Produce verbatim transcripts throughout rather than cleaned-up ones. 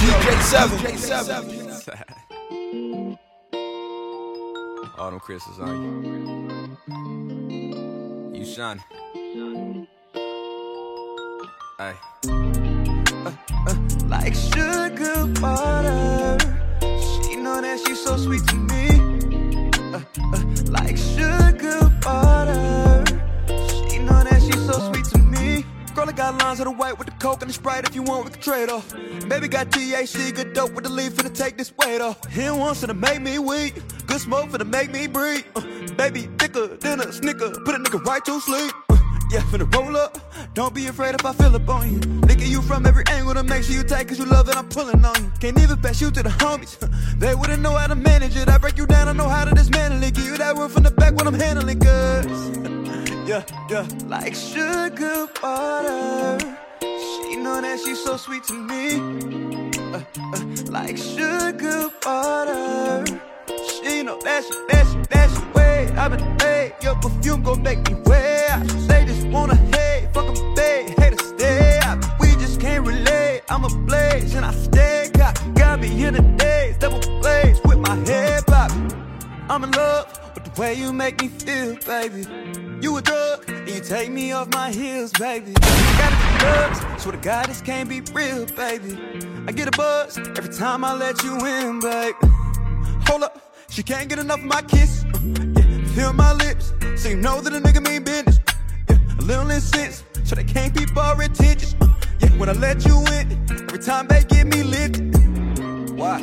D J seven. Autumn crystals on you. You shine. Ay. Uh, uh, like sugar water. She know that she's so sweet to me. Uh, uh, like sugar water. She know that she's so sweet to me. Girl, I got lines of the white with the coke and the Sprite. If you want, we can trade off. Baby got T H C, good dope with the leaf, finna take this weight off. Hit once and it make me weak. Good smoke finna make me breathe. Uh, baby thicker than a snicker, put a nigga right to sleep. Uh, yeah, finna roll up. Don't be afraid if I feel up on you. Licking you from every angle to make sure you tight, cause you love it, I'm pulling on you. Can't even pass you to the homies. They wouldn't know how to manage it. I break you down, I know how to dismantle it. Give you that word from the back when I'm handling goods. Yeah, yeah. Like sugar water. She know that she's so sweet to me. Uh, uh, like sugar water. She know that's your, that's your, that's your way. I've been paid. Your perfume gon' make me wear. They just wanna hate. Fuck them, they hate to stay. We just can't relate. I'm a blaze and I stay. Got, got me in the days. Double blaze with my head poppin'. I'm in love with the way you make me feel, baby. You a drug, and you take me off my heels, baby. Gotta be drugs, swear to God this can't be real, baby. I get a buzz every time I let you in, baby. Hold up, she can't get enough of my kiss. Uh, yeah, feel my lips, so you know that a nigga mean business. Yeah, a little incense, so they can't be far litigious. Uh, yeah, when I let you in, every time they get me lit. Why?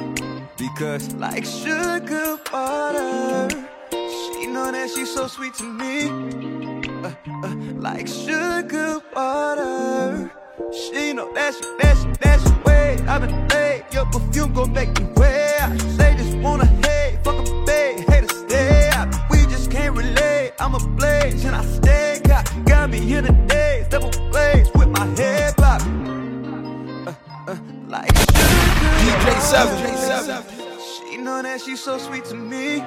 Because like sugar water. She know that she's so sweet to me. uh, uh, Like sugar water. She know that's your, that's your, that's your way. I've been late, your perfume gon' make me wear. They just wanna hate, fuck a babe, hate to stay. We just can't relate, I'm a blaze and I stay. Got, got me in the days, double blaze with my head poppin'. uh, uh, Like sugar D J seven. She know that she's so sweet to me.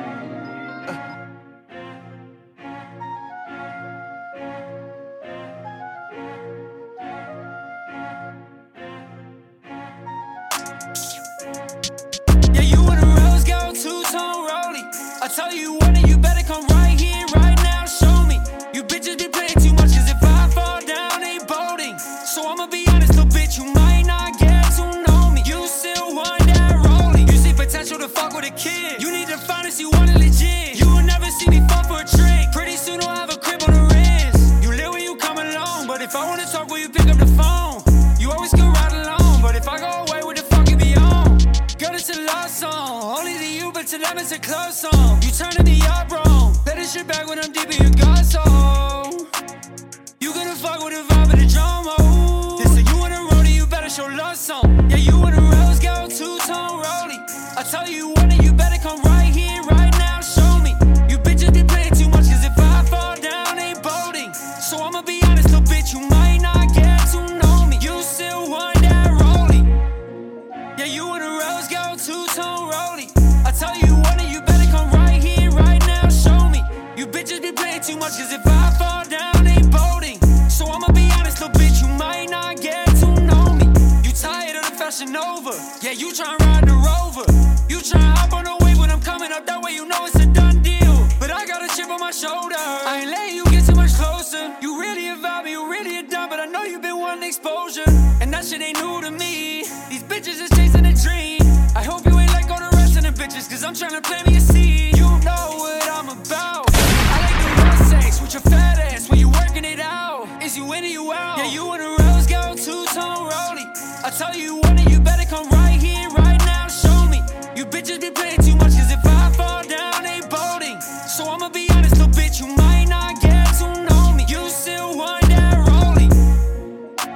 Tell you what, and you better come right here, right now, show me. You bitches be playing too much, cause if I fall down, they bolding. So I'ma be honest, little bitch, you might not get to know me. You still want that rolling. You see potential to fuck with a kid. You need to find us, you want it legit. You will never see me fuck for a trick. Pretty soon I'll have a crib on the wrist. You live when you come alone, but if I wanna talk, will you pick up the phone? You always go right alone, but if I go away, what the fuck it be on? Girl, it's a love song, only the you, but to them it's a club song. Turning the up wrong. Better shit back when I'm deep in your gut, so you gonna fuck with the vibe of the drum, oh. This is you in a roadie, you better show love song. Yeah, you in a rose gold two-tone rollie. I tell you what, and you better come right here, right now, show me. You bitches be playing too much, cause if I fall down, they bolding. So I'ma be honest, little bitch, you might not get to know me. You still want that rollie. Yeah, you in a rose gold two-tone rollie. I tell you what, and you better come right bitches be playing too much, cause if I fall down, they bolding. So I'ma be honest, little bitch, you might not get to know me. You tired of the fashion over. Yeah, you tryna ride the rover. You tryna hop on the wave when I'm coming up. That way you know it's a done deal. But I got a chip on my shoulder. I ain't letting you get too much closer. You really a vibe, you really a dime, but I know you've been wanting exposure. And that shit ain't new to me. These bitches is chasing a dream. I hope you ain't like all the rest of the bitches, cause I'm tryna play me a seed. You know what I'm about. Your fat ass when you working it out. Is you in or you out? Yeah, you in a rose gold two-tone rollie. I tell you what, and you better come right here, right now, show me. You bitches be playing too much, cause if I fall down, they bolding. So I'ma be honest, little bitch, you might not get to know me. You still want that rollie.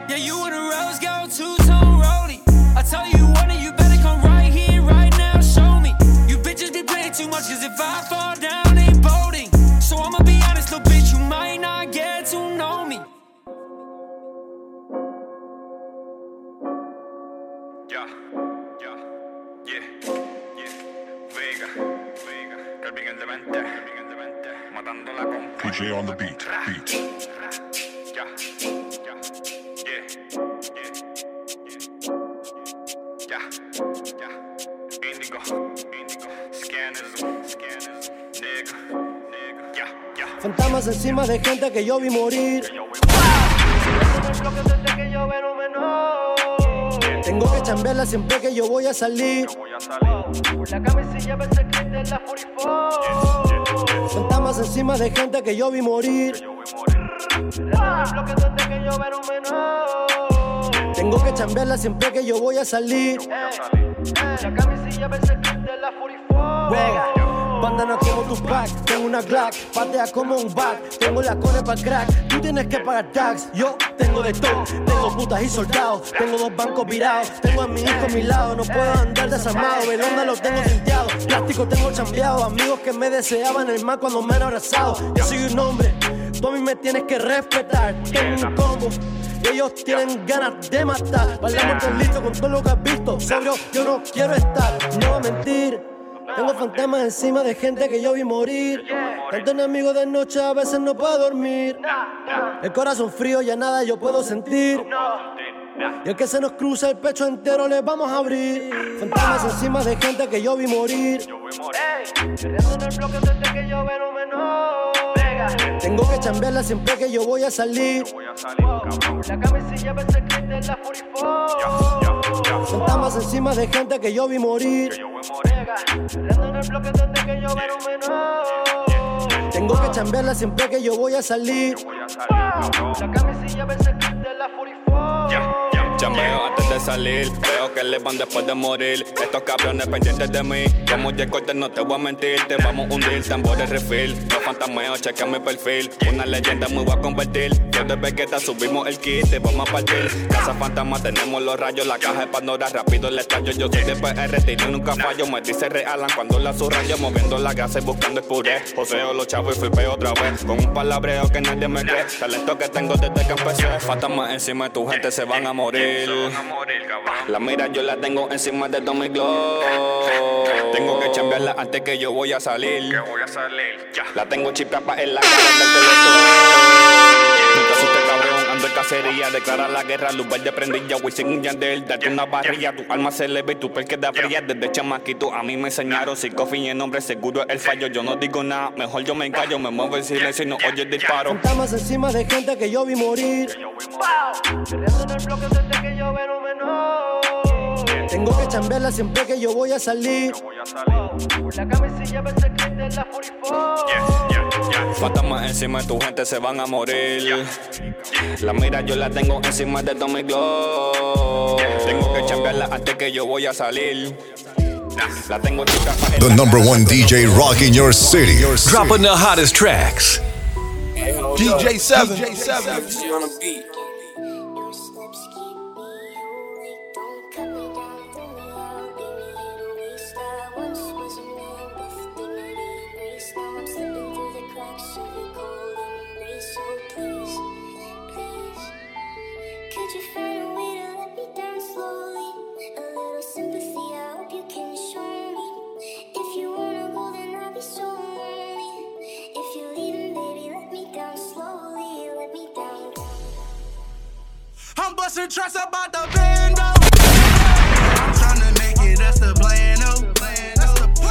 Yeah, you in a rose gold two-tone rollie. I tell you what, and you better come right here, right now, show me. You bitches be playing too much, cause if I fall down, they bolding. So I'ma be honest, little bitch, might not get to know me. Yeah, yeah, yeah, yeah. Vega, Vega, Calvin and Levante, matando la compa. D J on the beat, beat. Yeah, yeah, yeah, yeah, yeah, yeah. Yeah, yeah. Indigo, indigo. Scanism, scanism. Nigga, nigga. Yeah, yeah. Fantasmas encima de gente que yo vi morir. Que yo vi morir. Desde que yo era un menor. Tengo que chambearla siempre que yo voy a salir. Yo voy a salir. La camisilla me se cree de la cuarenta y cuatro. Fantasmas encima de gente que yo vi morir. Que yo vi morir. Desde que yo era un menor. Tengo que chambearla siempre que yo voy a salir. Voy a salir. Eh, la camisilla me secreta de la cuarenta y cuatro. Juega, bandana como tu pack. Tengo una Glock, patea como un back. Tengo la cone para crack. Tú tienes que pagar tax. Yo tengo de todo. Tengo putas y soldados. Tengo dos bancos virados. Tengo a mi hijo a mi lado. No puedo andar desarmado. El onda lo tengo tinteado. Plástico tengo chambeado. Amigos que me deseaban el mal cuando me han abrazado. Yo soy un hombre. Tú a mí me tienes que respetar. Tengo un combo. Ellos tienen ganas de matar. Bailamos con listo con todo lo que has visto. Sobrio, yo no quiero estar. No voy a mentir. Tengo fantasmas encima de gente que yo vi morir. Tanto enemigo de noche a veces no puedo dormir. El corazón frío ya nada yo puedo sentir. Y el que se nos cruza el pecho entero les vamos a abrir. Fantasmas encima de gente que yo vi morir. Peleando en el bloque desde que yo era un menor. Tengo que chambearla siempre que yo voy a salir. Voy a salir la camisilla me secreta de la cuarenta y cuatro. Fantasmas encima de gente que yo vi morir. Que yo voy a morir. Peleando en el bloque desde que yo era un menor. Tengo que chambearla siempre que yo voy a salir. Voy a salir la camisilla me secreta de la cuarenta y cuatro. Chambeo antes de salir, veo que le van después de morir. Estos cabrones pendientes de mí, como J. Cortez no te voy a mentir. Te vamos a hundir, tambores refill. Los fantasmeos, checa mi perfil. Una leyenda me voy a convertir. Yo de Vegeta subimos el kit, te vamos a partir. Casa fantasma, tenemos los rayos. La caja de Pandora, rápido el estallo. Yo soy de P R, tiro y nunca fallo. Me dice realan cuando la subrayo. Moviendo la grasa y buscando el puré. Joseo los chavos y flipeo otra vez. Con un palabreo que nadie me cree. Talento que tengo desde que empecé. Fantasmas encima de tu gente se van a morir. La mira yo la tengo encima de todo mi glow. Tengo que chambearla antes que yo voy a salir. Que voy a salir ya. La tengo chipapa en la cara del teléfono. No te asustes, cabrón, ando en cacería. Declara la guerra, luz verde prendilla. Wisin y Yandel, date una barrilla. Tu alma se eleva y tu piel queda fría. Desde chamaquito a mí me enseñaron. Si coffee en nombre seguro el fallo. Yo no digo nada, mejor yo me engallo. Me muevo en silencio y no oyes disparo. Fantasmas encima de gente que yo vi morir. Peleando en el bloque desde que yo era un menor. Tengo que chambearla siempre que yo voy a salir. Voy a salir. La camisilla me secreta de la cuarenta y cuatro. Yeah, yeah, yeah. Fantasmas encima de tu gente se van a morir. Yeah. La mira yo la tengo encima de todo mi glow. Tengo que chambearla antes que yo voy a salir. La tengo chica para el. The number one D J rocking your city. Your city. Dropping the hottest tracks. D J seven. D J seven. Trust about the bando. I'm tryna make it, that's the plan.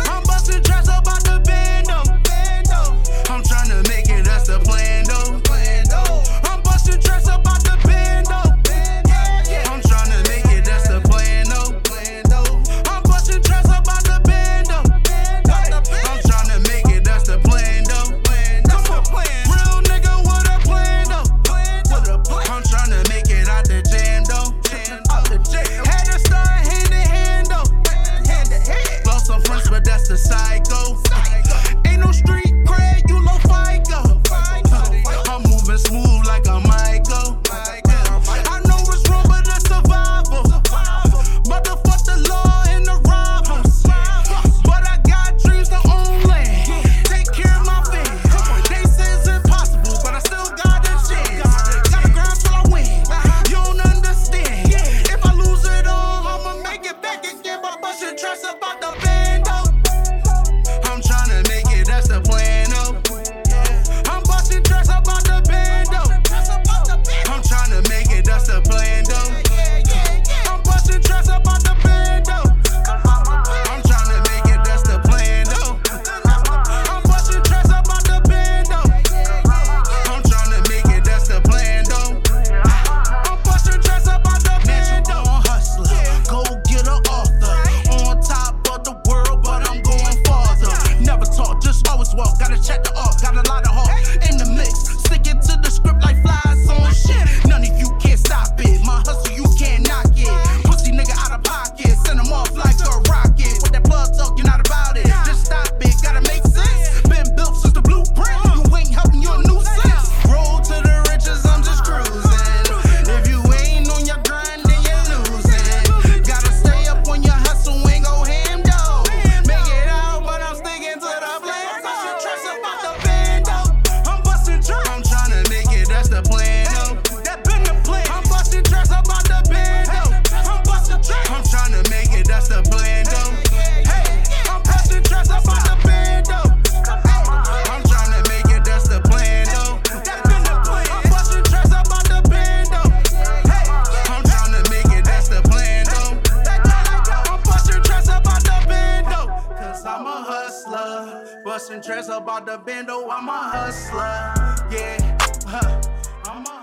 I'm bustin' trust about the bando. I'm tryna make it, that's the plan. I'm bustin' trust about the bando. I'm tryna make it, that's the plan. I'm bustin' trust about the bando. I'm tryna make it, that's the plan. Real nigga, what a plan. I'm tryna make it out the jam. Oh. and dress up out the bando. I'm a hustler, yeah, huh. I'm a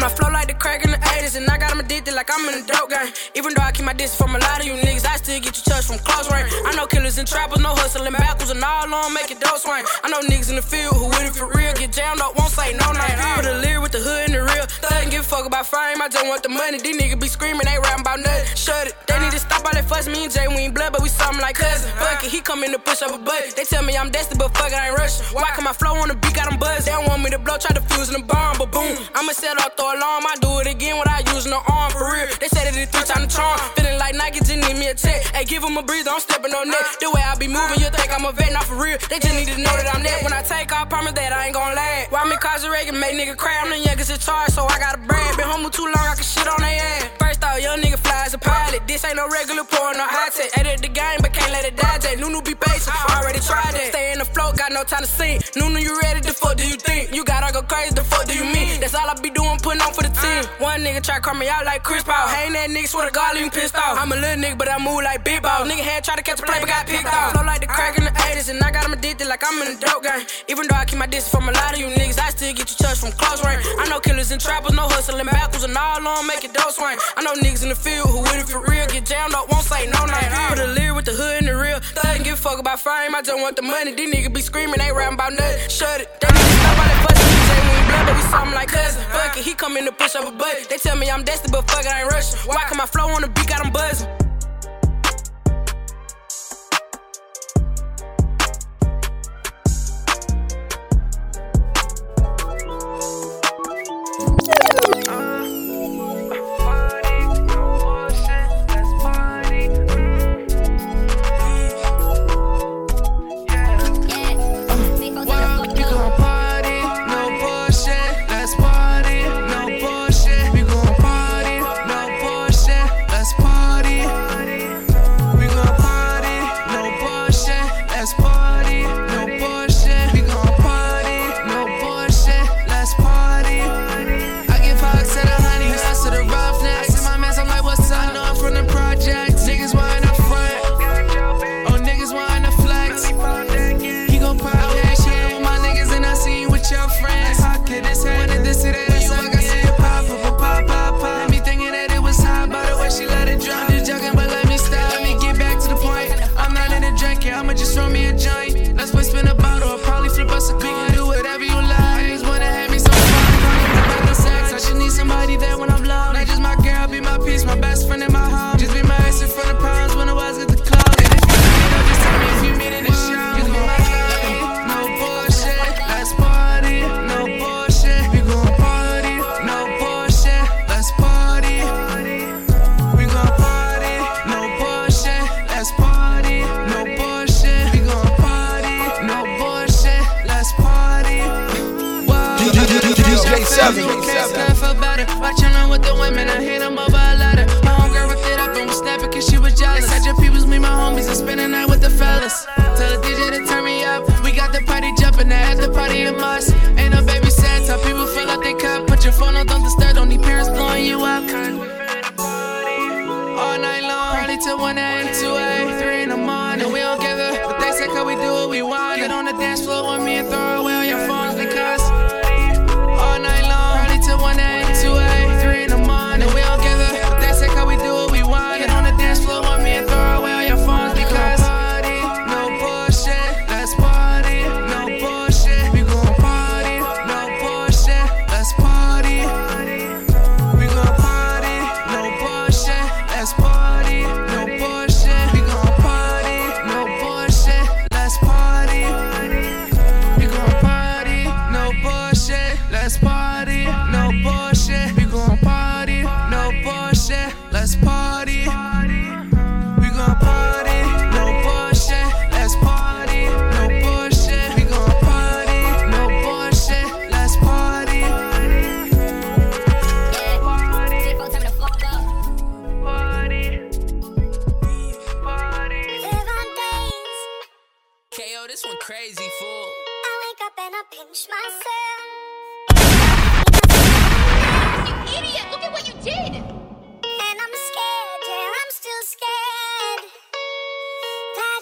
My flow like the crack in the eighties, and I got him addicted like I'm in a dope game. Even though I keep my distance from a lot of you niggas, I still get you touched from close range. I know killers and trappers, no hustling backwards, and all on make it dope swing. I know niggas in the field who with it for real, get jammed up, won't say no name. I put a lyric with the hood and the real, doesn't give a fuck about fame, I just want the money. These niggas be screaming, they rapping about nothing. Shut it, they need to stop all that fuss. Me and Jay, we ain't blood, but we something like cousin. Fuck it, he come in to push up a butt. They tell me I'm destined, but fuck it, I ain't rushing. Why can my flow on the beat got them buzzed? They don't want me to blow, try to fuse in the bomb, but boom, I'ma set off the alarm, I do it again without using no arm, for real. They said it in three times the charm. Feeling like Nike just need me a check. Hey, give them a breather, I'm stepping on that. The way I be moving, you think I'm a vet, not for real. They just need to know that I'm that. When I take off, promise that I ain't gon' lag. Why me incarcerated, make nigga cry. I'm the youngest in charge, so I gotta brag. Been humble too long, I can shit on they ass. First off, young nigga fly as a pilot. This ain't no regular pouring no high tech. Edit the game, but can't let it digest. Nunu be patient, I already tried that. Stay in the float, got no time to sing. Nunu, you ready? The fuck do you think? You gotta go crazy, the fuck do you mean? That's all I be doing, putting on for the team. One nigga try to call me out like Chris Paul. Hang that nigga, swear to God, leave me pissed off. I'm a little nigga, but I move like big ball. Nigga had tried to catch a play, but got picked off. Flow like the crack in the eighties, and I got him addicted like I'm in a dope game. Even though I keep my distance from a lot of you niggas, I still get you touched from close range. I know killers and trappers, no hustling backwards, and all on make it dope swing. I know niggas in the field who with it for real, get jammed up, won't say no name. Put a lyric with the hood and the real, doesn't give a fuck about fame, I just want the money. These niggas be screaming, they rapping about nothing. Shut it, they need to stop all that fussing. But we something like cousin. Fuck it, he come in to push up a butt. They tell me I'm destined, but fuck it, I ain't rushing. Why can my flow on the beat got them buzzing? Crazy fool. I wake up and I pinch myself. did. And I'm scared, yeah, I'm still scared. That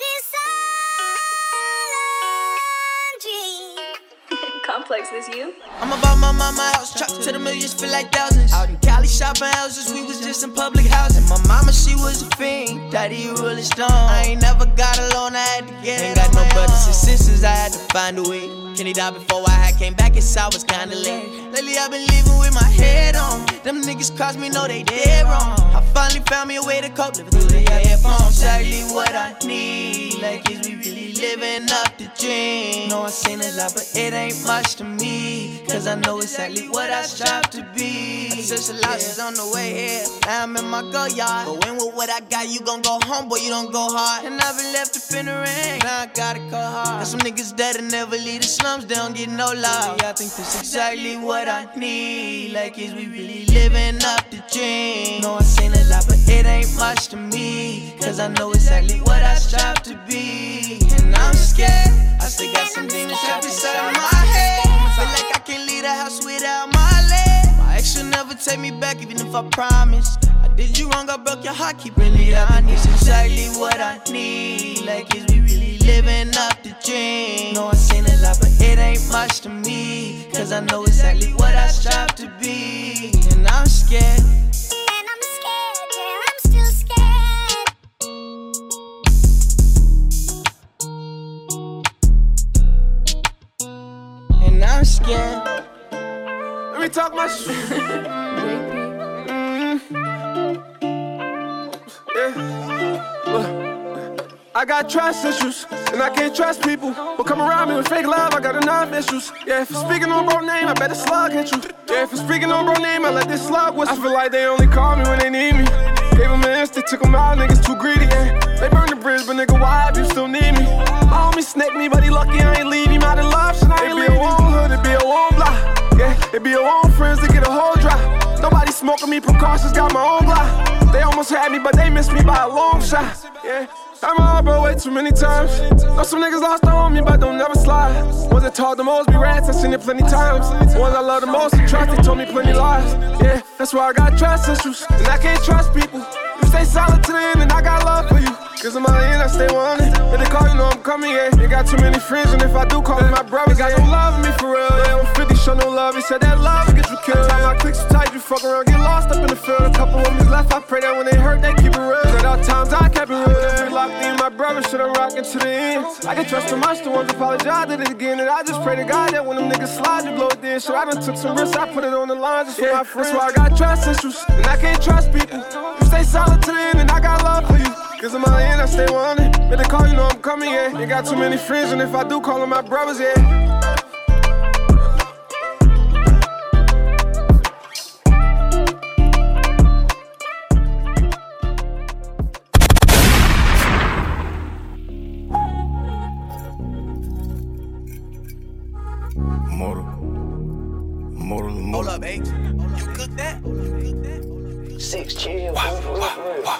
is all on G. Complex is you. I'm about my mama house, chopped to the millions, feel like thousands. Out in Cali shopping houses, we was just in public housing. My mama, she was a fiend, daddy really strong. I ain't never got alone, I had to get it. Ain't got no brothers and sisters, I had to find a way. Kenny died before I came back, it's I was kinda late. Lately I've been living with my head on. Them niggas cross me, know they dead wrong. I finally found me a way to cope, living through the air phone. Exactly what I need, like is we really living up the dream. Know I seen a lot, but it ain't much to me, cause I know exactly what I strive to be. I searched the losses on the way here, now I'm in my go yard. But when with what I got, you gon' go home, boy, you don't go hard. And I've been left up in the rain, now I gotta go hard. Got some niggas that will never leave the slums, they don't get no love. I think this is exactly what I need, like is we really living up the dream. Know I seen a lot, but it ain't much to me, cause I know exactly what I strive to be. And I'm scared, I still got some demons trapped inside my head. Feel like I can't leave the house without my leg. My ex will never take me back, even if I promise. I did you wrong, I broke your heart, keep really honest. Exactly what I need, like is we really living up the dream. Know I seen a lot, but it ain't much to me, cause I know exactly what I strive to be. And I'm scared. And I'm scared, yeah, I'm still scared. And I'm scared. Let me talk my shit. mm-hmm. yeah. I got trust issues, and I can't trust people who come around me with fake love. I got enough issues. Yeah, if it's speaking on bro name, I better slug hit you. Yeah, if it's speaking on bro name, I let this slug whistle. I feel like they only call me when they need me. Gave them an instant, took them out, niggas too greedy, yeah. They burned the bridge, but nigga, why have you still need me? My homie snake me, but he lucky I ain't leave him out of love. Shit, I ain't leave him. It be a warm hood, it be a warm block. Yeah, it be a warm friends to get a whole drop. Nobody smoking me, precautions, got my own block. They almost had me, but they missed me by a long shot, yeah. I'm hard, bro, way too many times. Know some niggas lost their homie, but don't never slide. Ones that talk the most be rats, I seen it plenty times. Ones I love the most, and trust, they told me plenty lies. Yeah, that's why I got trust issues, and I can't trust people. You stay solid to the end, and I got love for you. Cause in my end, I stay one hundred. When they call, you know I'm coming, yeah. They got too many friends, and if I do call them my brothers, got no love in me for real. Yeah, I'm fifty, show no love, he said that love will get you killed. Time I click so tight, you fuck around, get lost up in the field. A couple homies left, I pray that when they hurt, they keep it real. At all times, I kept it real. Me and my brother should I'm rockin' to the end. I can trust the monster ones, apologize to it again. And I just pray to God that when them niggas slide, you blow it in. So I done took some risks, I put it on the line just for yeah, my friends. That's why I got trust issues, and I can't trust people. You stay solid to the end, and I got love for you. Cause in my end, I stay wanted. If they call, you know I'm coming, yeah. They got too many friends, and if I do call them my brothers, yeah. Hold up, H. You cook that? Six chills.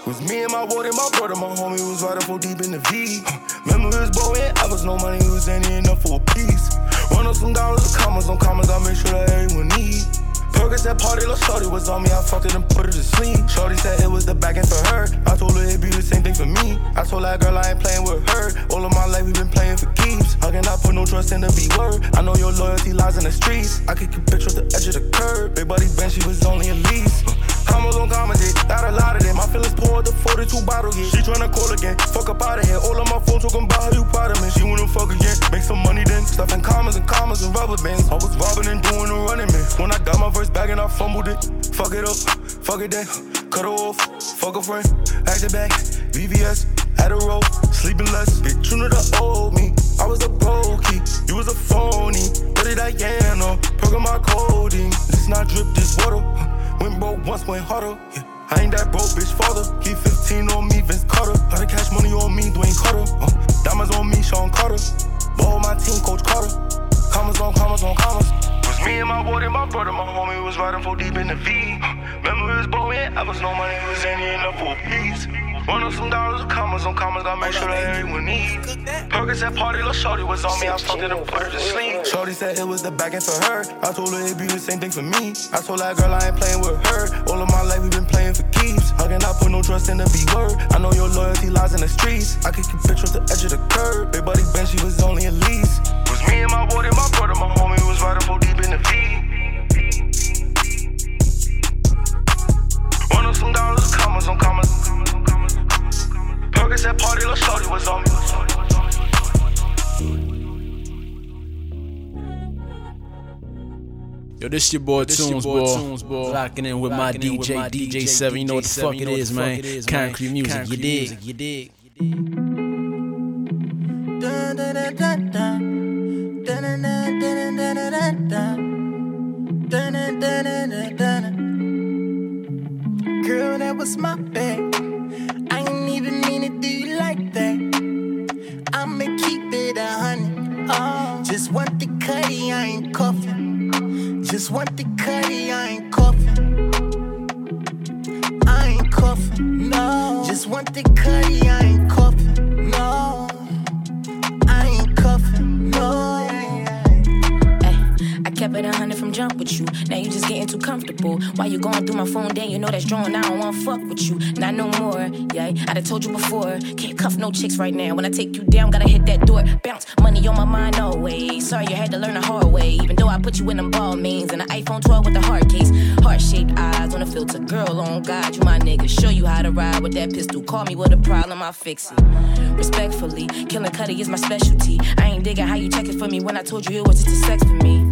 Was me and my boy and my brother, my homie was riding for deep in the V. Remember his boy, I was no money, he was ending enough for a piece. Run up some dollars, commas on commas, I make sure that everyone need. Perkins that party, little shorty was on me, I fucked it and put her to sleep. Shorty said it was the back end for her, I told her it'd be the same thing for me. I told that girl I ain't playing with her, all of my life we been playing for keeps. How can I put no trust in the B word? I know your loyalty lies in the streets, I could keep pictures the edge of the curb. Big body bench, she was only a lease. Commas on commas, got a lot of them, my feelings poured the forty-two bottle, yeah. She tryna call again, fuck up out of here, all of my phone talking about how you proud of me. She wanna fuck again, make some money then, stuffing commas and commas and rubber bands. I was robbing and doing the running man, when I got my verse back and I fumbled it. Fuck it up, fuck it then, cut her off, fuck a friend, act it back, V V S, Adderall, sleeping less. Bitch, you know the old me, I was a brokey, you was a phony. What did I get on? Perking my codeine, this not drip, this water. Went broke once, went harder, yeah. I ain't that broke bitch father, he fifteen on me, Vince Carter. Lot of cash money on me, Dwayne Carter, uh, diamonds on me, Sean Carter. Ball my team, Coach Carter, commas on commas on commas. Me and my boy and my brother, my homie was riding for deep in the V. Remember his boy, I was no money, he was ending up for peace. Run up some dollars with commas on commas, gotta make sure that everyone need. Perkins at party, little shorty was on me, I fucked it up, put her to sleep. Shorty said it was the back end for her, I told her it'd be the same thing for me. I told that girl I ain't playing with her, all of my life we been playing for keeps. How can I put no trust in the B word? I know your loyalty lies in the streets. I could keep bitch off the edge of the curb, big buddy Ben, she was only a lease. It was me and my boy and my brother, my homie was right up deep in the V. Run up some dollars with commas on commas. Perkins at party, little shorty was on me. Yo, this your boy Tunes, boy. Locking in with my D J, D J Seven. You know what the fuck it is, man. Concrete music, you dig? You dig? Dun dun dun dun dun dun dun dun dun dun dun dun dun. Girl, that was my bad. I didn't even mean to do you like that. I'ma keep it a hundred. Just want the cutty, I ain't cuffin'. Just want the cutty, I ain't cuffin'. I ain't cuffin', no. Just want the cutty, I ain't cuffin', no. I ain't cuffin', no. Ay, I kept it a hundred from jump with you. Now you just getting too comfortable. Why you going through my phone, then you know that's drawn. I don't wanna fuck with you, not no more. Yeah, I done told you before. Can't cuff no chicks right now. When I take you down, gotta hit that door. Bounce, money on my mind always. Sorry you had to learn the hard way. Even though I put you in them ball mains and an iPhone twelve with a hard case. Heart-shaped eyes on a filter. Girl, on God, you my nigga. Show you how to ride with that pistol. Call me with a problem, I'll fix it. Respectfully, killing cutty is my specialty. I ain't digging how you checking for me when I told you it wasn't just sex for me.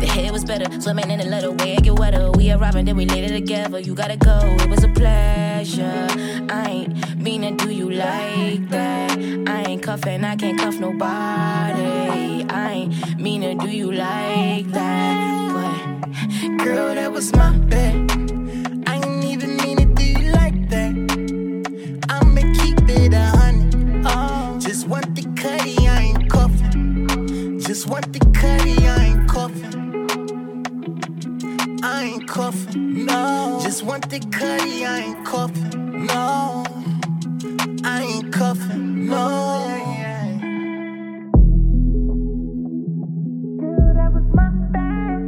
The head was better, swimming in the letter, way I get wetter. We arriving, then we later together. You gotta go, it was a pleasure. I ain't mean to do you like that. I ain't cuffin', I can't cuff nobody. I ain't mean to do you like that. But girl, that was my bad. I didn't even mean to do you like that. I'ma keep it a hundred. Oh, just want the cutty, I ain't cuffin'. Just want the cutty, I ain't cuffin'. I ain't cuffin', no. Just want the cutty, I ain't cuffin', no. I ain't cuffin', no. Girl, that was my bad.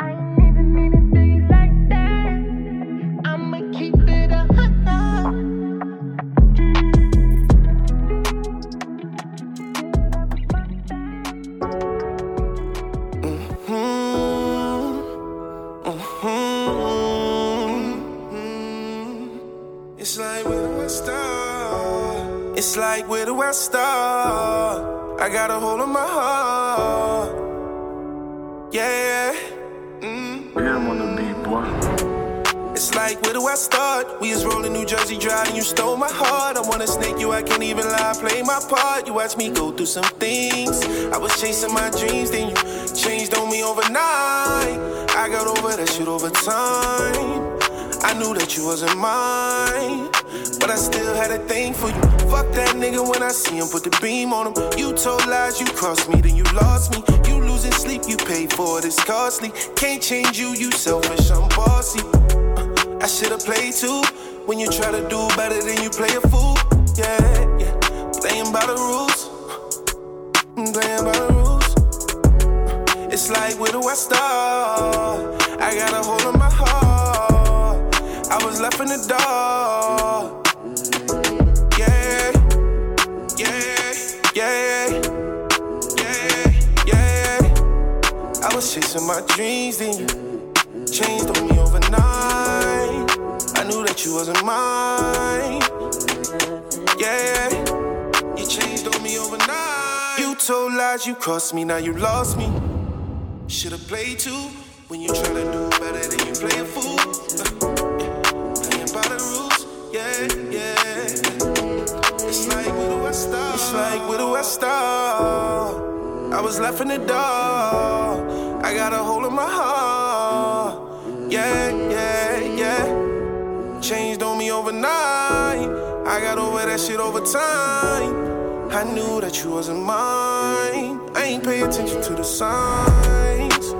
I ain't even mean to do you like that. I'ma keep it a hundred. Mm-hmm. It's like we're the West Star. It's like we're the West Star. I got a hole in my heart. Yeah, mm-hmm. Yeah, I'm on the beat, boy. It's like we're the West Star. We was rolling New Jersey Drive and you stole my heart. I wanna snake you, I can't even lie, play my part. You watched me go through some things. I was chasing my dreams, then you changed on me overnight. I got over that shit over time. I knew that you wasn't mine, but I still had a thing for you. Fuck that nigga when I see him, put the beam on him. You told lies, you crossed me, then you lost me. You losing sleep, you paid for it, it's costly. Can't change you, you selfish, I'm bossy. uh, I should've played too. When you try to do better, then you play a fool. Yeah, yeah, playing by the rules. uh, Playing by the rules. uh, It's like where do I start? I got a hole in my heart. I was left in the dark. Yeah, yeah, yeah, yeah, yeah. I was chasing my dreams, then you changed on me overnight. I knew that you wasn't mine. Yeah, you changed on me overnight. You told lies, you crossed me, now you lost me. Should've played too. When you try to do better, then you play a fool. Yeah, yeah. It's like where do I start? It's like where do I start? I was left in the dark. I got a hole in my heart. Yeah, yeah, yeah. Changed on me overnight. I got over that shit over time. I knew that you wasn't mine. I ain't pay attention to the signs.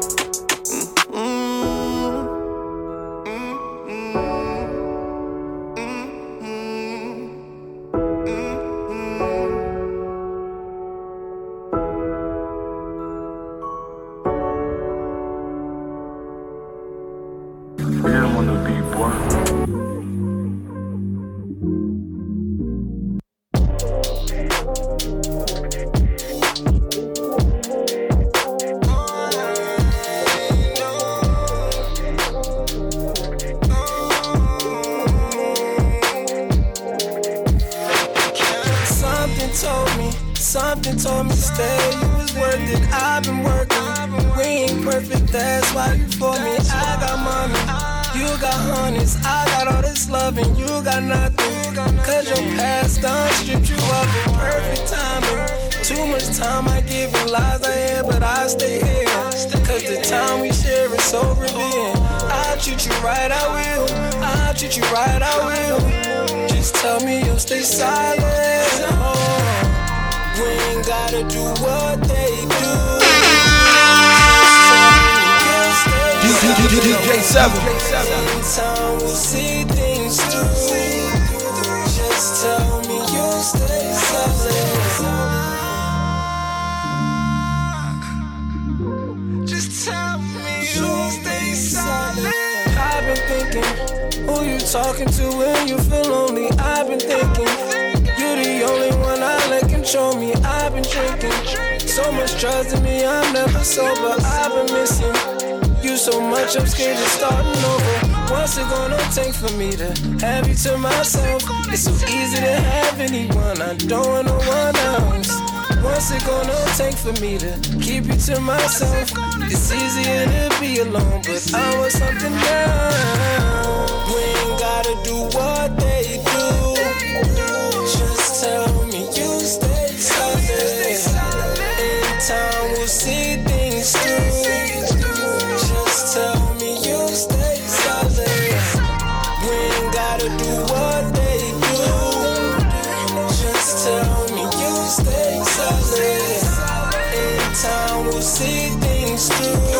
Mm-mm. Mm-mm. I've been working. We ain't perfect, that's why you for me. I got money, you got honeys. I got all this love and you got nothing. Cause your past done stripped you of it. Perfect timing. Too much time I give you lies I am, but I stay here. Cause the time we share is so revealing. I'll treat you right, I will. I'll treat you right, I will. Just tell me you'll stay silent. Oh, we ain't gotta do what they do. D J seven. Sometime we'll see things through. Just tell me you'll stay silent. Tell me you'll stay silent. I've been thinking, who you talking to when you feel lonely? I've been thinking, you're the only one I let control me. I've been drinking, so much trust in me, I'm never sober. I've been missing you so much, I'm scared of starting over. What's it gonna take for me to have you to myself? It's so easy to have anyone, I don't want no one else. What's it gonna take for me to keep you to myself? It's easier to be alone, but I want something now. We ain't gotta do what they do. Just tell me you stay silent. In time we'll see things through. Just tell me you stay silent. We ain't gotta do what they do. Just tell me you stay. Time we'll see things through.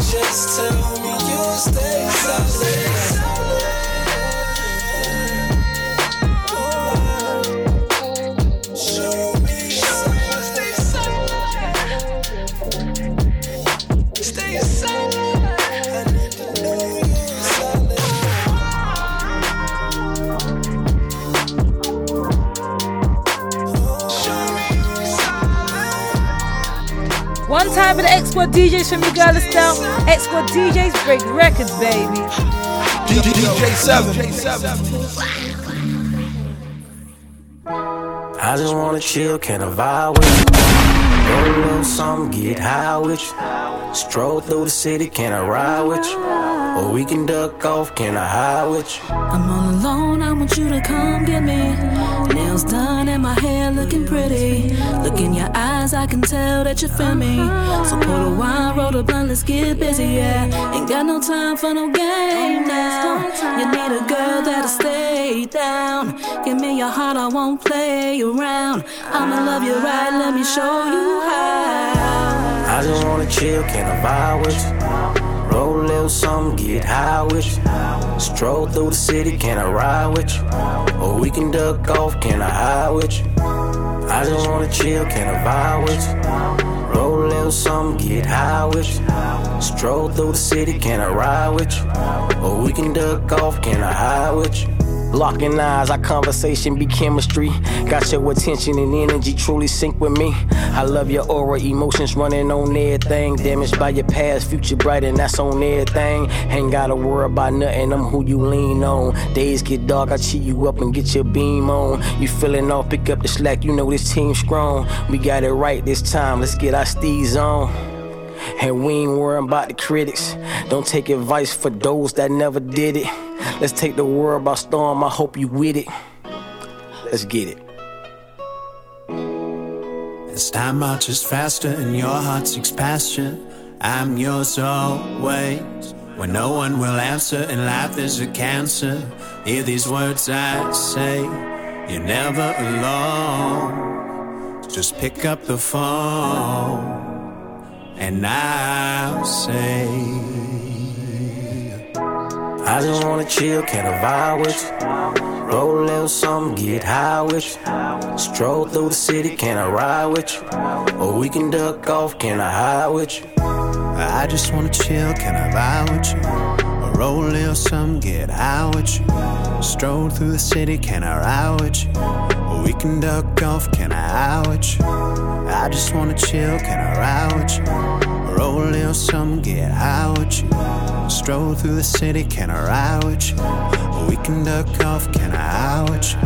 Just tell me you'll stay silent. Show me you'll stay silent. Stay silent. I need to know you're silent. Show me. One time for the X-Squad D Js from your girl Estelle. X-Squad D Js break records, baby. D J seven. I just wanna chill, can I vibe with you? Roll a little something, get high with you. Stroll through the city, can I ride with you? Or we can duck off, can I hide with you? I'm all alone, I want you to come get me. Nails done and my hair looking pretty. Look in your eyes, I can tell that you feel me. So pour the wine, roll the blunt, let's get busy, yeah. Ain't got no time for no game now. You need a girl that'll stay down. Give me your heart, I won't play around. I'ma love you right, let me show you how. I just wanna chill, can I vibe with you? Roll a little something, get high with you. Stroll through the city, can I ride with you? Or we can duck off, can I hide with you? I just wanna chill, can I vibe with you? Roll a little something, get high with you. Stroll through the city, can I ride with you? Or we can duck off, can I hide with you? Locking eyes, our conversation be chemistry. Got your attention and energy, truly sync with me. I love your aura, emotions running on everything. Damaged by your past, future bright, and that's on everything. Ain't gotta worry about nothing, I'm who you lean on. Days get dark, I cheat you up and get your beam on. You feeling off, pick up the slack, you know this team's strong. We got it right this time, let's get our steez on. And we ain't worrying about the critics. Don't take advice for those that never did it. Let's take the world by storm, I hope you with it. Let's get it. As time marches faster and your heart seeks pasture, I'm yours always. When no one will answer and life is a cancer, hear these words I say, you're never alone. Just pick up the phone and I'll say, I just wanna chill, can I vibe with you? Roll a little something, get high with you. Stroll through the city, can I ride with you? Or we can duck off, can I hide with you? I just wanna chill, can I vibe with you? Roll a little something, get high with you. Stroll through the city, can I ride with you? Or we can duck off, can I hide with you? I just wanna chill, can I ride with you? Roll a little something, get high with you. Stroll through the city, can I ride with you? Or we can duck off, can I hide with you?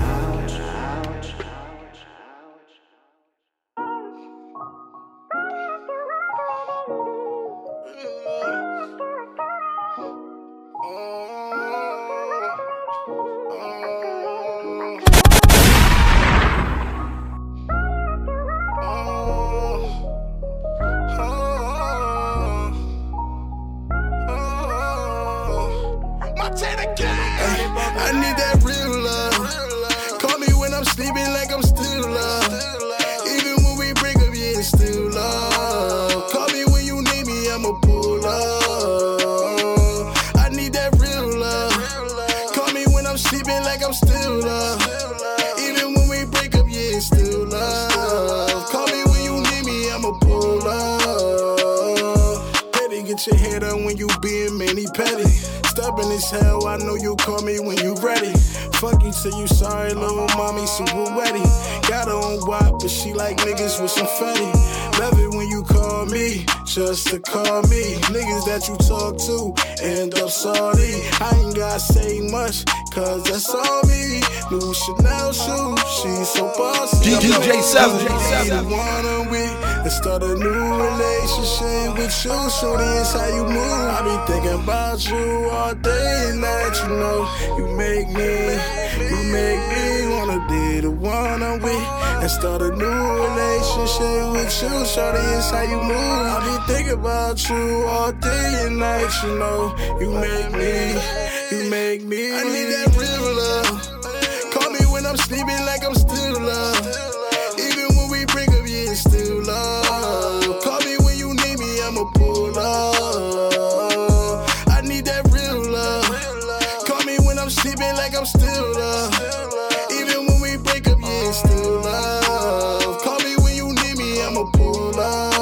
Get your head up when you being mani-pedi. Stubborn as hell, I know you'll call me when you ready. Fuck you till you sorry, little mommy, super wetty. Got her on W A P, but she like niggas with some fatty. Love it when you call me, just to call me. Niggas that you talk to, end up sorry. I ain't gotta say much, cause that's all me. New Chanel shoes, she's so bossy. D J seven. And start a new relationship with you, shorty, it's how you move. I be thinking about you all day and night, you know. You make me, you make me wanna be the one I'm with. And start a new relationship with you, shorty, it's how you move. I be thinking about you all day and night, you know. You make me, you make me. I need that real love. Call me when I'm sleeping like I'm still love. Still love. Call me when you need me, I'ma pull up. I need that real love. Call me when I'm sleeping like I'm still love. Even when we break up, yeah, it's still love. Call me when you need me, I'ma pull up.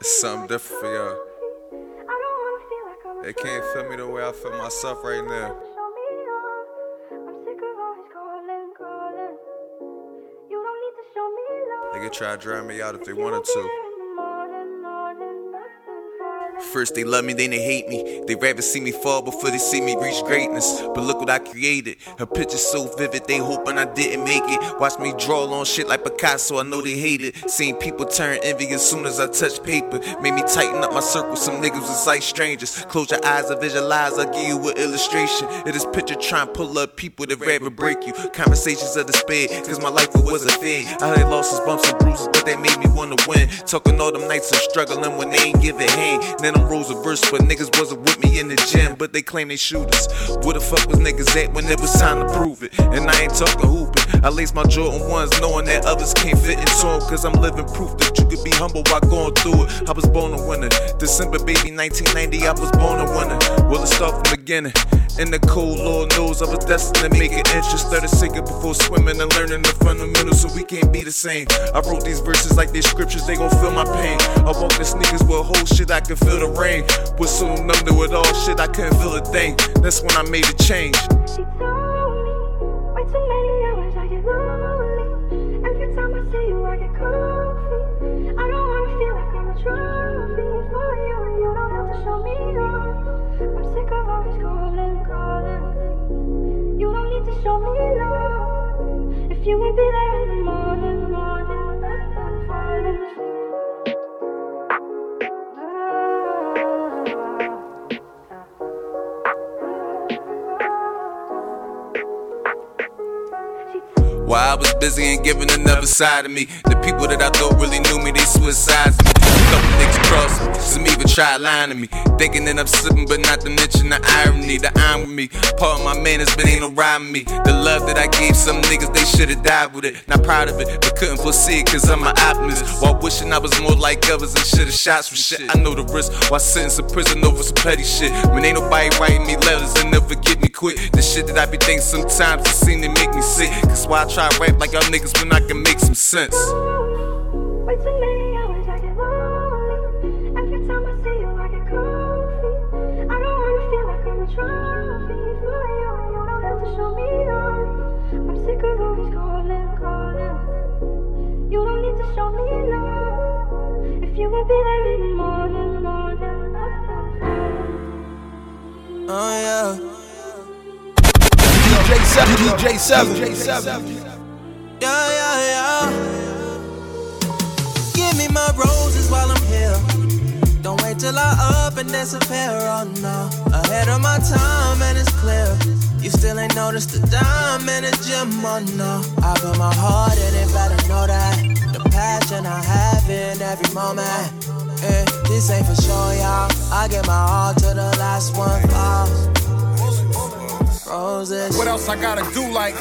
It's something different for y'all. They can't feel me the way I feel myself right now. They could try to drown me out if they wanted to. First they love me, then they hate me. They rather see me fall before they see me reach greatness. But look what I created. Her picture's so vivid, they hoping I didn't make it. Watch me draw on shit like Picasso, I know they hate it. Seen people turn envy as soon as I touch paper. Made me tighten up my circle, some niggas was like strangers. Close your eyes, I visualize, I'll give you an illustration. Of this picture trying to pull up people that rather break you. Conversations of despair, cause my life it was a thing. I had losses, bumps and bruises, but that made me wanna win. Talking all them nights of struggling when they ain't give a hand. Then them rules are verse, but niggas wasn't with me in the gym, but they claim they shooters. Where the fuck was niggas at when it was time to prove it? And I ain't talking hooping. I lace my Jordan ones knowing that others can't fit into them, cause I'm living proof that you could be humble while going through it. I was born a winner. December, baby, nineteen ninety, I was born a winner. Well, it start from the beginning. In the cold, Lord knows I was destined to make an entrance. Started singing before swimming and learning the fundamentals, so we can't be the same. I wrote these verses like they're scriptures, they gon' feel my pain. I walk the sneakers with whole shit, I can feel the rain. Was so numb to it all, shit, I couldn't feel a thing. That's when I made a change. She told me, way too many hours I get lonely. Every time I see you, I get coffee. I don't wanna feel like I'm a trophy for you, and you don't have to show me love. I'm sick of always calling, calling. You don't need to show me love. If you won't be there in the morning, morning, I'm falling. While I was busy and giving another side of me, the people that I thought really knew me, they switched sides of me. A couple niggas crossed me, some even tried lying to me, thinking that I'm slipping, but not to mention the irony. The iron with me, part of my manners, but ain't no rhyme with me. The love that I gave some niggas, they should've died with it. Not proud of it, but couldn't foresee it, cause I'm an optimist. While wishing I was more like others and should've shots with shit. I know the risk, while sentence in prison over some petty shit. When ain't nobody writing me letters, they'll never get me quick. The shit that I be thinking sometimes, it seem to make me sick. Cause why I try to rap like y'all niggas when I can make some sense. Wait too many hours, I get lonely. Every time I see you, I get coffee. I don't wanna feel like I'm a trophy for you, and you don't have to show me love. I'm sick of always calling, calling. You don't need to show me love. If you won't be there in the morning, morning. Oh yeah. D J seven, D J seven, yeah, yeah, yeah. Give me my roses while I'm here. Don't wait till I up and disappear. Oh no, ahead of my time and it's clear. You still ain't noticed the dime in the gym. Oh no, I put my heart in it, better know that. The passion I have in every moment. Eh, this ain't for sure, y'all. I give my all to the last one falls. Roses. What else I gotta do, like,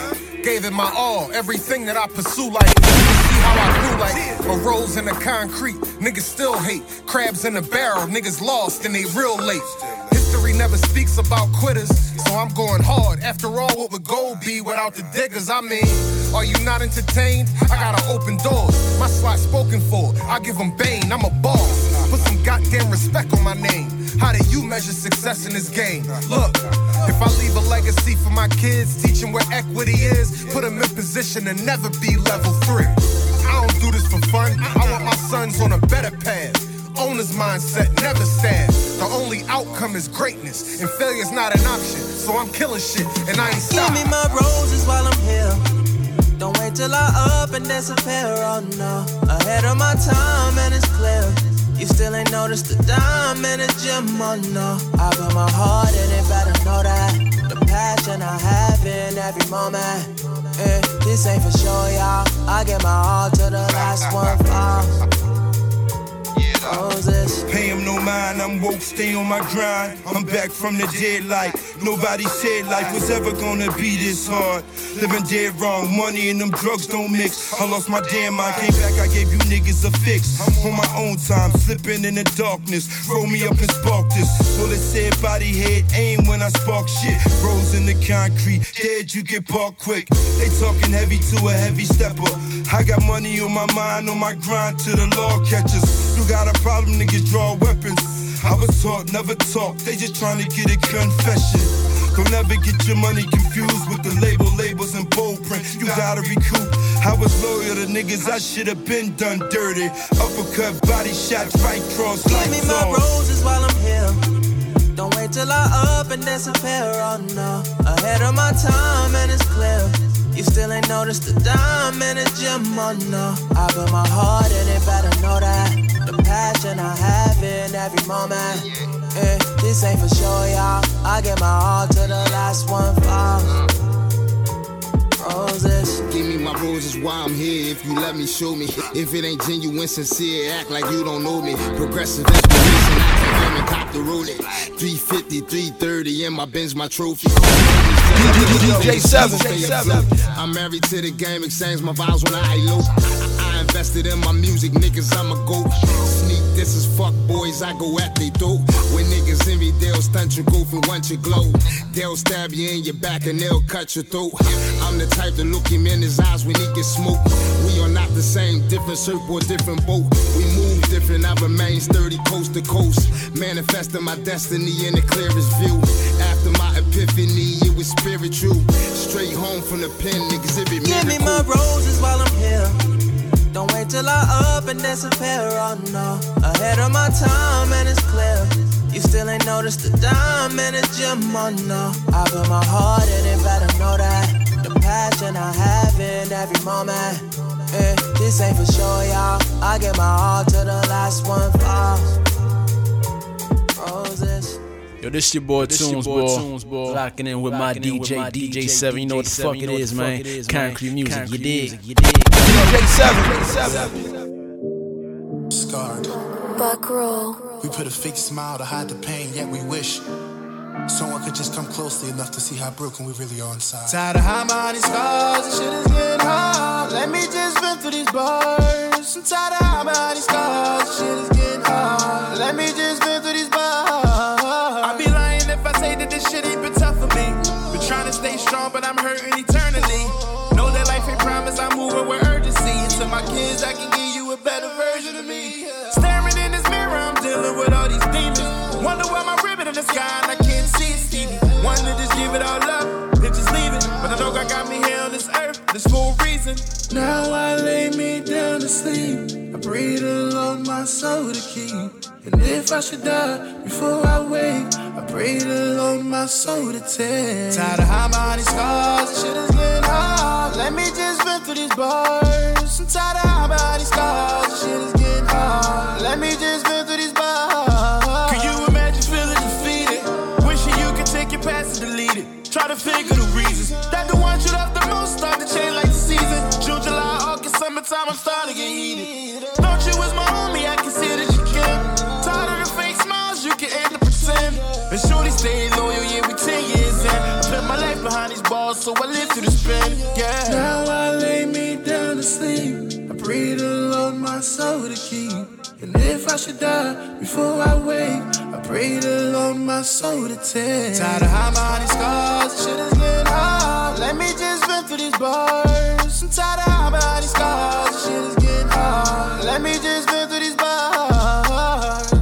gave it my all, everything that I pursue, like, see how I do, like, a rose in the concrete, niggas still hate, crabs in the barrel, niggas lost and they real late. History never speaks about quitters, so I'm going hard. After all, what would gold be without the diggers? I mean, are you not entertained? I gotta open doors. My slot spoken for. I give them Bane. I'm a boss. Put some goddamn respect on my name. How do you measure success in this game? Look, if I leave a legacy for my kids, teach them where equity is, put them in position to never be level three. I don't do this for fun. I want my sons on a better path. Owner's mindset never sad. The only outcome is greatness, and failure's not an option. So I'm killing shit, and I ain't stopping. Give me my roses while I'm here. Don't wait till I up and disappear. Oh no, ahead of my time and it's clear. You still ain't noticed the dime in the gym, oh no. I put my heart in it, better know that. The passion I have in every moment. Eh, this ain't for sure, y'all. I give my all to the last one fall. Pay him no mind, I'm woke, stay on my grind. I'm back from the dead like nobody said life was ever gonna be this hard. Living dead wrong, money and them drugs don't mix. I lost my damn mind, came back, I gave you niggas a fix. On my own time, slipping in the darkness. Roll me up and spark this. Well, it said body head aim when I spark shit. Rolls in the concrete, dead you get parked quick. They talking heavy to a heavy stepper. I got money on my mind, on my grind to the law catchers. You got a problem, niggas draw weapons. I was taught, never talk, they just trying to get a confession. Don't ever get your money confused with the label, labels and bold print. You gotta recoup. I was loyal to niggas, I should have been done dirty. Uppercut, body shot, right cross, lights on. Give me my roses while I'm here. Don't wait till I up and disappear, oh no. Ahead of my time and it's clear. You still ain't noticed the dime in the gym, oh no. I put my heart in it, better know that. The passion I have in every moment. Eh, this ain't for sure, y'all. I give my all to the last one falls. Roses. Give me my roses while I'm here. If you let me, show me. If it ain't genuine, sincere, act like you don't know me. Progressive inspiration, I can't cop the rolling. three fifty, three thirty, and my Benz, my trophy. D J seven. I'm married to the game, exchange my vows when I elope. I, I invested in my music, niggas, I'm a goat. Sneak, this is fuck boys, I go at they dope. When niggas envy, they'll stunt your goof and want your glow. They'll stab you in your back and they'll cut your throat. I'm the type to look him in his eyes when he gets smoked. We are not the same, different surfboard, different boat. We move different, I remain sturdy coast to coast. Manifesting my destiny in the clearest view. After my epiphany, it was spiritual. Straight home from the pen, niggas, it be miracle. Give me my roses while I'm here. Don't wait till I up and disappear, oh no. Ahead of my time and it's clear. You still ain't noticed the dime in the gym, oh no. I put my heart in it, better know that. The passion I have in every moment. Eh, this ain't for sure, y'all. I give my all to the last one falls. Roses. Yo, this your boy Tunes, boy. Locking in with my D J, D J seven. You know what the fuck it is, man. Concrete music, you dig? D J seven. Scarred. Buck roll. We put a fake smile to hide the pain, yet we wish someone could just come closely enough to see how broken we really are inside. Tired of high minded scars, this shit is getting hard. Let me just vent through these bars. I'm tired of high minded scars, this shit is getting hard. Let me just vent through these bars. I'd be lying if I say that this shit ain't been tough for me. Been trying to stay strong, but I'm hurting eternally. Know that life ain't promised, I'm moving with urgency. And to my kids, I can give you a better version of me. Staring in this mirror, I'm dealing with all these demons. Wonder why my ribbon in the sky and I can't see it, Stevie. One to just give it all up, bitches leaving. But I know God got me here on this earth, this for a reason. Now I lay me down to sleep. I breathe along my soul to keep. And if I should die before I wake, I breathe along my soul to take. Tired of high minded scars, this shit is getting hard. Let me just run through these bars. I'm tired of high minded scars, this shit is getting hard. Let me just run through these bars. Could you imagine feeling defeated? Wishing you could take your past and delete it. Try to figure the reasons that the one you love the most start to change like the season. June, July, August, summertime, I'm starting to get heated. Thought you was my homie, I can see that you care. Tired of the fake smiles, you can end the pretend. And surely stay loyal, yeah, we ten years in. I put my life behind these balls, so I live through the spin, yeah. Now I lay me down to sleep. I breathe alone my soul to keep. And if I should die before I wake, I Pray the Lord my soul to take. Tired of hiding behind these scars, shit is getting hard. Let me just vent through these bars. I'm tired of hiding behind these scars, shit is getting hard. Let me just vent through these bars.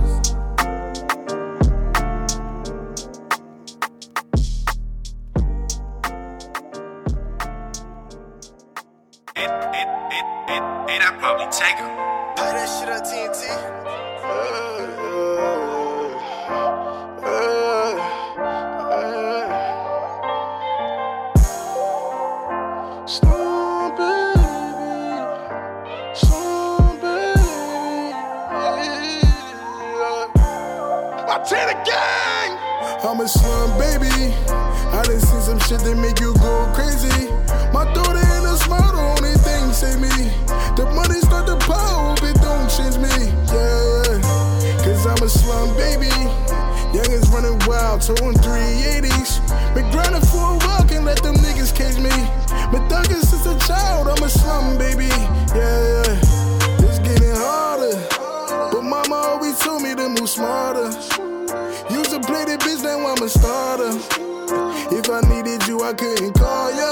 It, it, it, it, it, I probably take him. Buy that shit up, T N T. Uh, uh. I'm a slum baby. I done seen some shit that make you go crazy. My daughter and a smile, the only thing save me. The money start to pile, hope it don't change me. Yeah, cause I'm a slum baby. Youngins running wild, towing three eighties. Been grinding for a while, can't let them niggas cage me. Been thugging since a child, I'm a slum baby. Yeah, it's getting harder. But mama always told me to move smarter. Used to play the bitch, now I'm a starter. If I needed you, I couldn't call ya,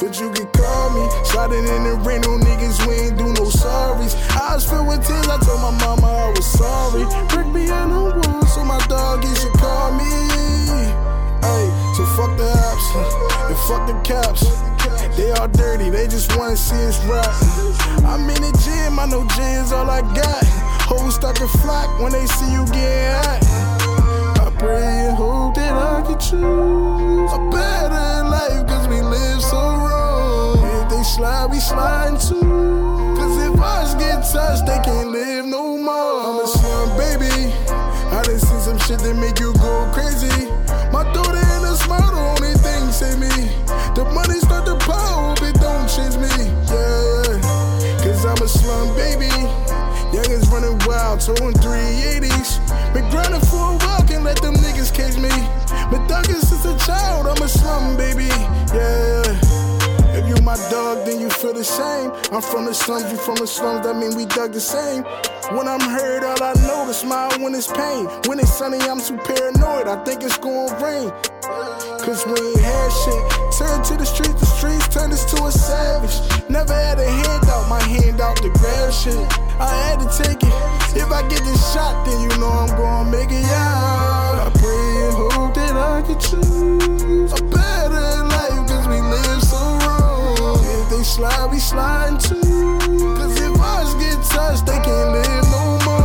but you could call me. Sliding in the rain, no niggas, we ain't do no sorries. Eyes filled with tears, I told my mama I was sorry. Brick behind her wall, so my dog, you should call me. Ay, so fuck the ops, and fuck the cops. They all dirty, they just wanna see us rock. I'm in the gym, I know J is all I got. Hoes start to flock when they see you get hot. I pray and hope that I can choose a better life, cause we live so wrong. If they slide, we slide too. Cause if us get touched, they can't live no more. I'm a slum baby. I done seen some shit that make you go crazy. My daughter and a smile, the only thing save me. The money start to pile, hope it don't change me. Yeah, cause I'm a slum baby. Youngins running wild, towing three eighties. Been grinding for a while, can't let them niggas cage me. Been thugging since a child, I'm a slum baby. Yeah. If you my dog, then you feel the same. I'm from the slums, you from the slums, that mean we dug the same. When I'm hurt, all I know to smile when it's pain. When it's sunny, I'm too paranoid, I think it's gonna rain. Cause we ain't had shit. Turn to the streets, the streets turned us to a savage. Never had a handout, my hand out to grab shit. I had to take it. If I get this shot, then you know I'm gonna make it out. I pray and hope that I can choose a better life, cause we live so wrong. If they slide, we slide too. Cause if ours get touched, they can't live no more.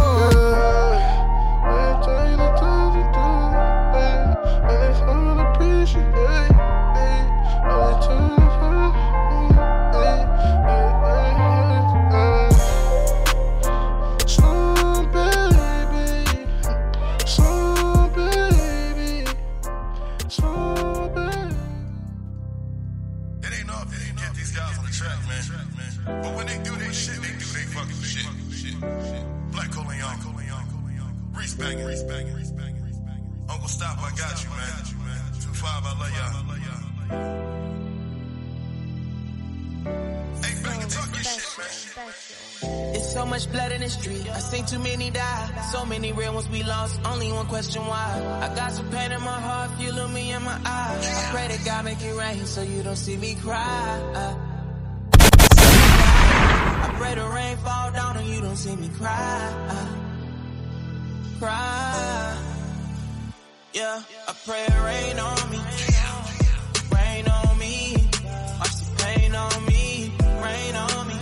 I got some pain in my heart, fueling me in my eyes. I pray to God make it rain so you don't see me cry. Uh, I pray the rain fall down and you don't see me cry. Uh, cry. Yeah, I pray it rain on me. Rain on me. Watch the pain on me. Rain on me.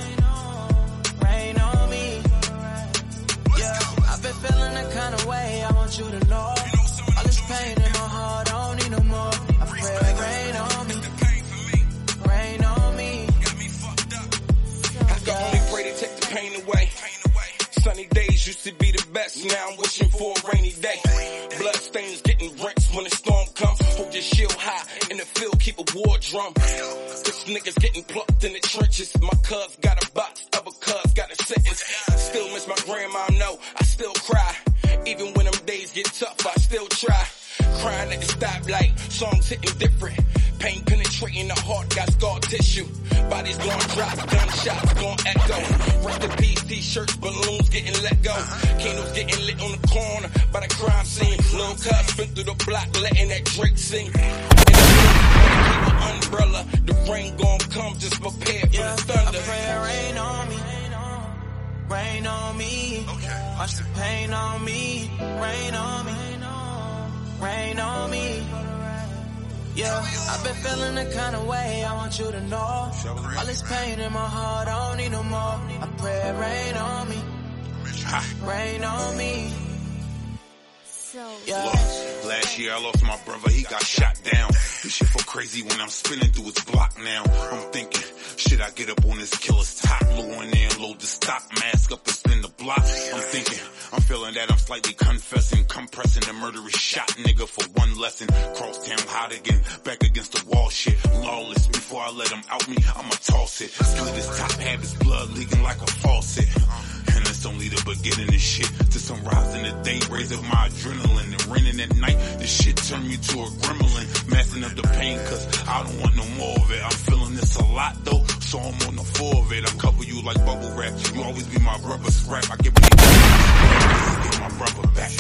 Rain on me. Yeah, I've been feeling that kind of way. I want you to know. Pain in my heart, I don't need no more. I pray it rain on me. Rain on me. Got me fucked up. I can only pray to take the pain away. Sunny days used to be the best. Now I'm wishing for a rainy day. Blood stains getting rinsed when the storm comes. Hold your shield high in the field, keep a war drum. This nigga's getting plucked in the trenches. My cuz got a box, other cuz got a sentence. I still miss my grandma, no, I still cry. Even when them days get tough, I still try. Crying at the stoplight, songs hitting different. Pain penetrating. treating the heart, got scar tissue. Bodies going drops, gunshots going echo. Rest in peace, t-shirts, balloons getting let go. Candles getting lit on the corner by the crime scene. Lil' cuz spin through the block, letting that Drake sing. And the keep an umbrella, the rain gon' come, just prepare for yeah, the thunder. I pray rain on me, rain on me, okay. Watch the pain on me, rain on me, rain on me. Yeah, I've been feeling the kind of way, I want you to know. All this pain in my heart, I don't need no more. I pray rain on me, rain on me. Yeah. Look, last year I lost my brother, he got shot down. This shit feel crazy when I'm spinning through his block now. I'm thinking, should I get up on this killer's top? Low in there, load the stock, mask up and spin the block. I'm thinking, I'm feeling that I'm slightly confessing, compressing the murderous shot nigga for one lesson. Cross town hot again, back against the wall shit. Lawless, before I let him out me, I'ma toss it. Split his top, have his blood leaking like a faucet. And it's only the beginning of shit. To sunrise in the day, raising my adrenaline. And raining at night, this shit turned me to a gremlin. Messing up the pain, cause I don't want no more of it. I'm feeling this a lot though, so I'm on the floor of it. I cover you like bubble wrap. You always be my rubber scrap. I give you get my rubber back.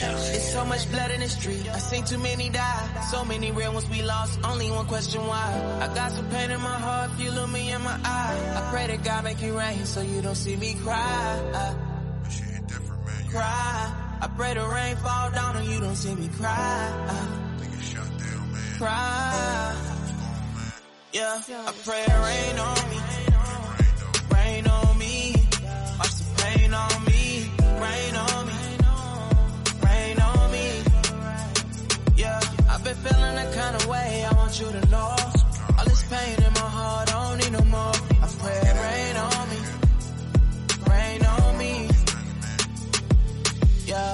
It's so much blood in the street. I seen too many die. So many real ones we lost. Only one question why. I got some pain in my heart. If you look me in my eye, I pray to God make it rain so you don't see me cry. That shit ain't different, man. You cry. I pray the rain fall down and you don't see me cry. Think it's shut down, man. Cry. Yeah, I pray rain on me, rain on me, watch the pain on me, rain on me, rain on me. Yeah, I've been feeling that kind of way, I want you to know. All this pain in my heart, I don't need no more. I pray rain on me, rain on me. Yeah.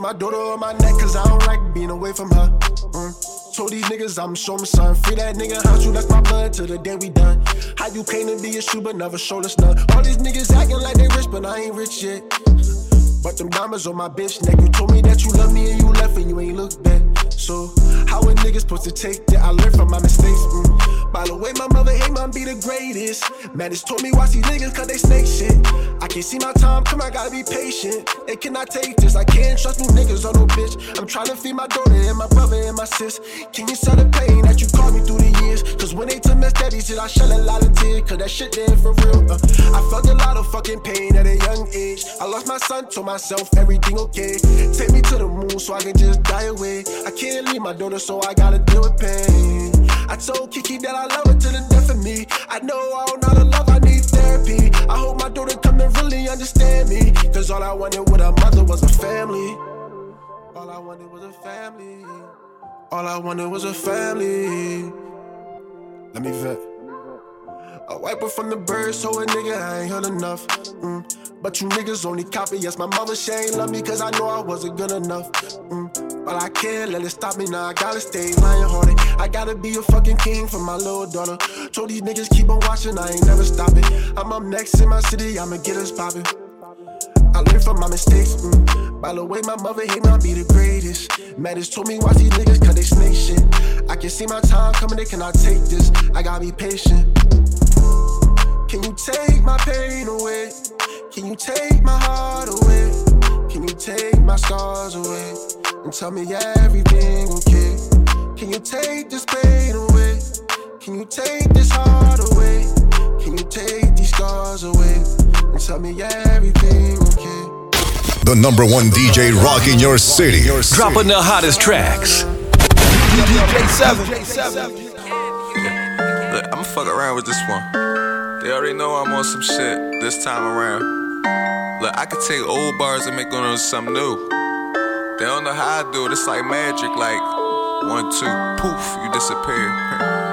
My daughter on my neck, cause I don't like being away from her. Mm. Told these niggas I'ma show them something. Free that nigga Hunt, you that's my blood till the day we done. How you came to be a shoe but never showed us none. All these niggas acting like they rich but I ain't rich yet. But them diamonds on my bitch neck. You told me that you love me and you left and you ain't look back. So how a nigga supposed to take that? I learned from my mistakes. Mm. By the way, my mother ain't mine be the greatest. Man, it's told me watch these niggas cause they snake shit. I can't see my time come, I gotta be patient. They cannot take this. I can't trust new niggas on no bitch. I'm trying to feed my daughter and my brother and my sis. Can you sell the pain that you caused me through the years? Cause when they took my steady shit, I shed a lot of tears. Cause that shit there for real. Uh, I felt a lot of fucking pain at a young age. I lost my son, told myself everything okay. Take me to the moon so I can just die away. I can't leave my daughter, so I gotta deal with pain. I told Kiki that I love her to the death of me. I know I don't know the love, I need therapy. I hope my daughter come and really understand me. Cause all I wanted with her mother was a family. All I wanted was a family. All I wanted was a family. Let me vent. I wipe her from the bird, so a nigga I ain't heard enough. Mm. But you niggas only copy. Yes, my mother, she ain't love me cause I know I wasn't good enough. Mm. But I can't let it stop me now. I gotta stay lion-hearted. I gotta be a fucking king for my little daughter. Told these niggas keep on watching, I ain't never stopping. I'm up next in my city, I'ma get us poppin'. I learned from my mistakes. Mm. By the way, my mother hate me, I be the greatest. Madness told me watch these niggas cause they snake shit. I can see my time coming, they cannot take this. I gotta be patient. Can you take my pain away? Can you take my heart away? Can you take my scars away? And tell me everything okay? Can you take this pain away? Can you take this heart away? Can you take these scars away? And tell me everything okay? The number one D J rocking your city. Dropping the hottest tracks. D J seven. Look, I'ma fuck around with this one. They already know I'm on some shit this time around. Look, I could take old bars and make them into something new. They don't know how I do it, it's like magic, like one, two, poof, you disappear.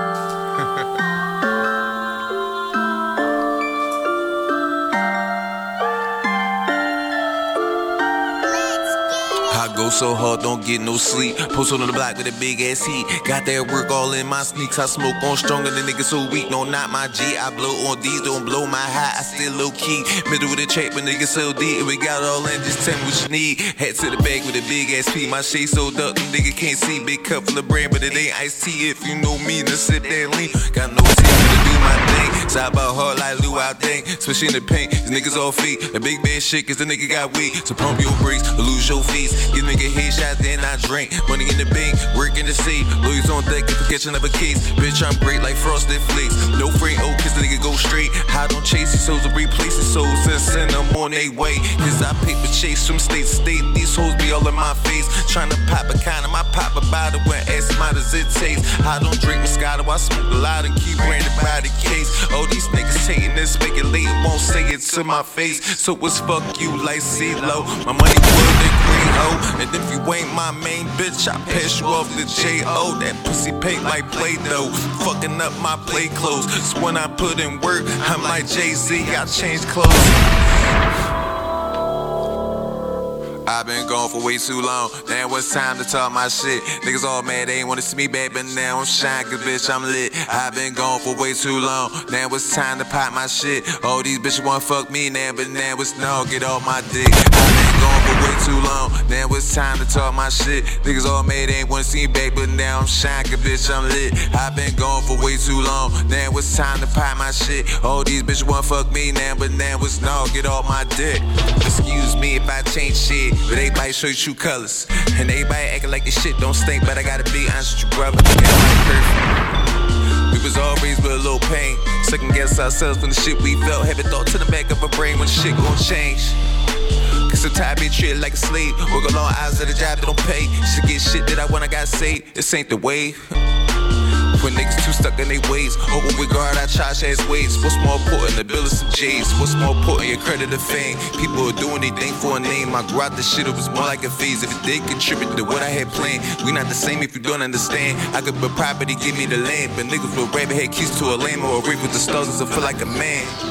I go so hard, don't get no sleep. Post on the block with a big ass heat. Got that work all in my sneaks. I smoke on stronger than niggas so weak. No, not my G. I blow on D's, don't blow my high. I still low key. Middle of the track, but niggas so deep. And we got it all in, just tell me what you need. Head to the back with a big ass P. My shade so duck, them niggas can't see. Big cup full of brand, but it ain't iced tea. If you know me, then sit there and lean. Got no teeth to do my thing. Side by hard like Lou, I think. Especially in the paint, these niggas all feet. The big bad shit, cause the nigga got weak. So pump your brakes, or lose your feet. Give nigga headshots, then I drink. Money in the bank, work in the sea. Louis on deck, keep catching up a case. Bitch, I'm great like frosted flakes. No frame, oh, cause the nigga go straight. I don't chase these souls, I replace these souls. And send them on they way. Cause I paper chase from state to state. These hoes be all in my face. Tryna pop a kind of my pop a bottle when ask him how does it taste. I don't drink Moscato, I smoke a lot and keep random by the case. Oh, these niggas hating this, make it late, won't say it to my face. So it's fuck you like CeeLo. My money would agree, oh. And if you ain't my main bitch, I pass you off to J O. That pussy paint like Play-Doh, fucking up my play clothes. So when I put in work, I'm like Jay-Z, I change clothes. I've been gone for way too long. Now it's time to talk my shit. Niggas all mad, they ain't wanna see me back, but now I'm shine, cause bitch, I'm lit. I've been gone for way too long. Now it's time to pop my shit. All these bitches wanna fuck me now, but now it's no, get off my dick. I've been gone for way too long. Now it's time to talk my shit. Niggas all mad, they ain't wanna see me back, but now I'm shine, cause bitch, I'm lit. I've been gone for way too long. Now it's time to pop my shit. All these bitches wanna fuck me now, but now it's no, get off my dick. Excuse me if I change shit, but everybody show you true colors. And everybody acting like this shit don't stink, but I gotta be honest with you, brother. We was all raised with a little pain. Second guess ourselves when the shit we felt. Have a thought to the back of our brain when shit gon' change. Cause sometimes being treated like a slave. Work long hours at a job that don't pay. Should get shit that I want, I gotta say. This ain't the way. When niggas too stuck in their ways, over with guard our trash ass ways. What's more important, the bill of some J's? What's more important, your credit or fame? People are doing their thing for a name. I grew out this shit, it was more like a phase. If it did contribute to what I had planned, we not the same if you don't understand. I could buy property, give me the land, but niggas with rabbit head keys to a lame or a reef with the stars and so feel like a man. I've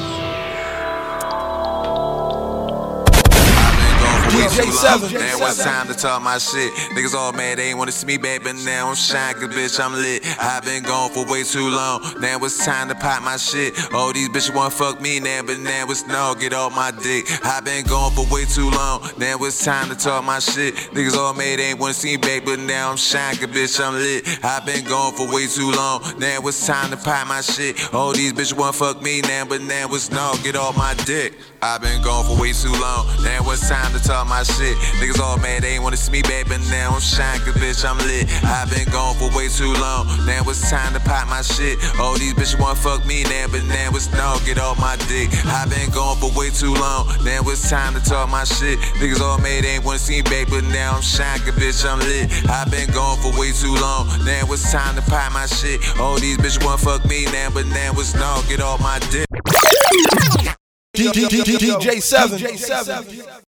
been gone for way D J seven. Damn, it's time to talk my shit. Niggas all mad, they ain't wanna see me back, but now I'm shine, cause bitch, I'm lit. I've been gone for way too long. Now it's time to pop my shit. All these bitches wanna fuck me now, but now it's no, get off my dick. I've been gone for way too long. Now it's time to talk my shit. Niggas all mad, they ain't wanna see me back, but now I'm shine, cause bitch, I'm lit. I've been gone for way too long. Now it's time to pop my shit. All these bitches wanna fuck me now, but now it's no, get off my dick. I've been gone for way too long. Now it's time to talk my shit. Niggas all mad, they ain't wanna see me back, but now I'm shine, cause bitch, I'm lit. I've been gone for way too long. Now it's time to pop my shit. All these bitches wanna fuck me now, but now it's no, get off my dick. I've been gone for way too long. Now it's time to talk my shit. Niggas all mad, they ain't wanna see me back, but now I'm shine, cause bitch, I'm lit. I've been gone for way too long. Now it's time to pop my shit. All these bitches wanna fuck me now, but now it's no, get off my dick. D J seven.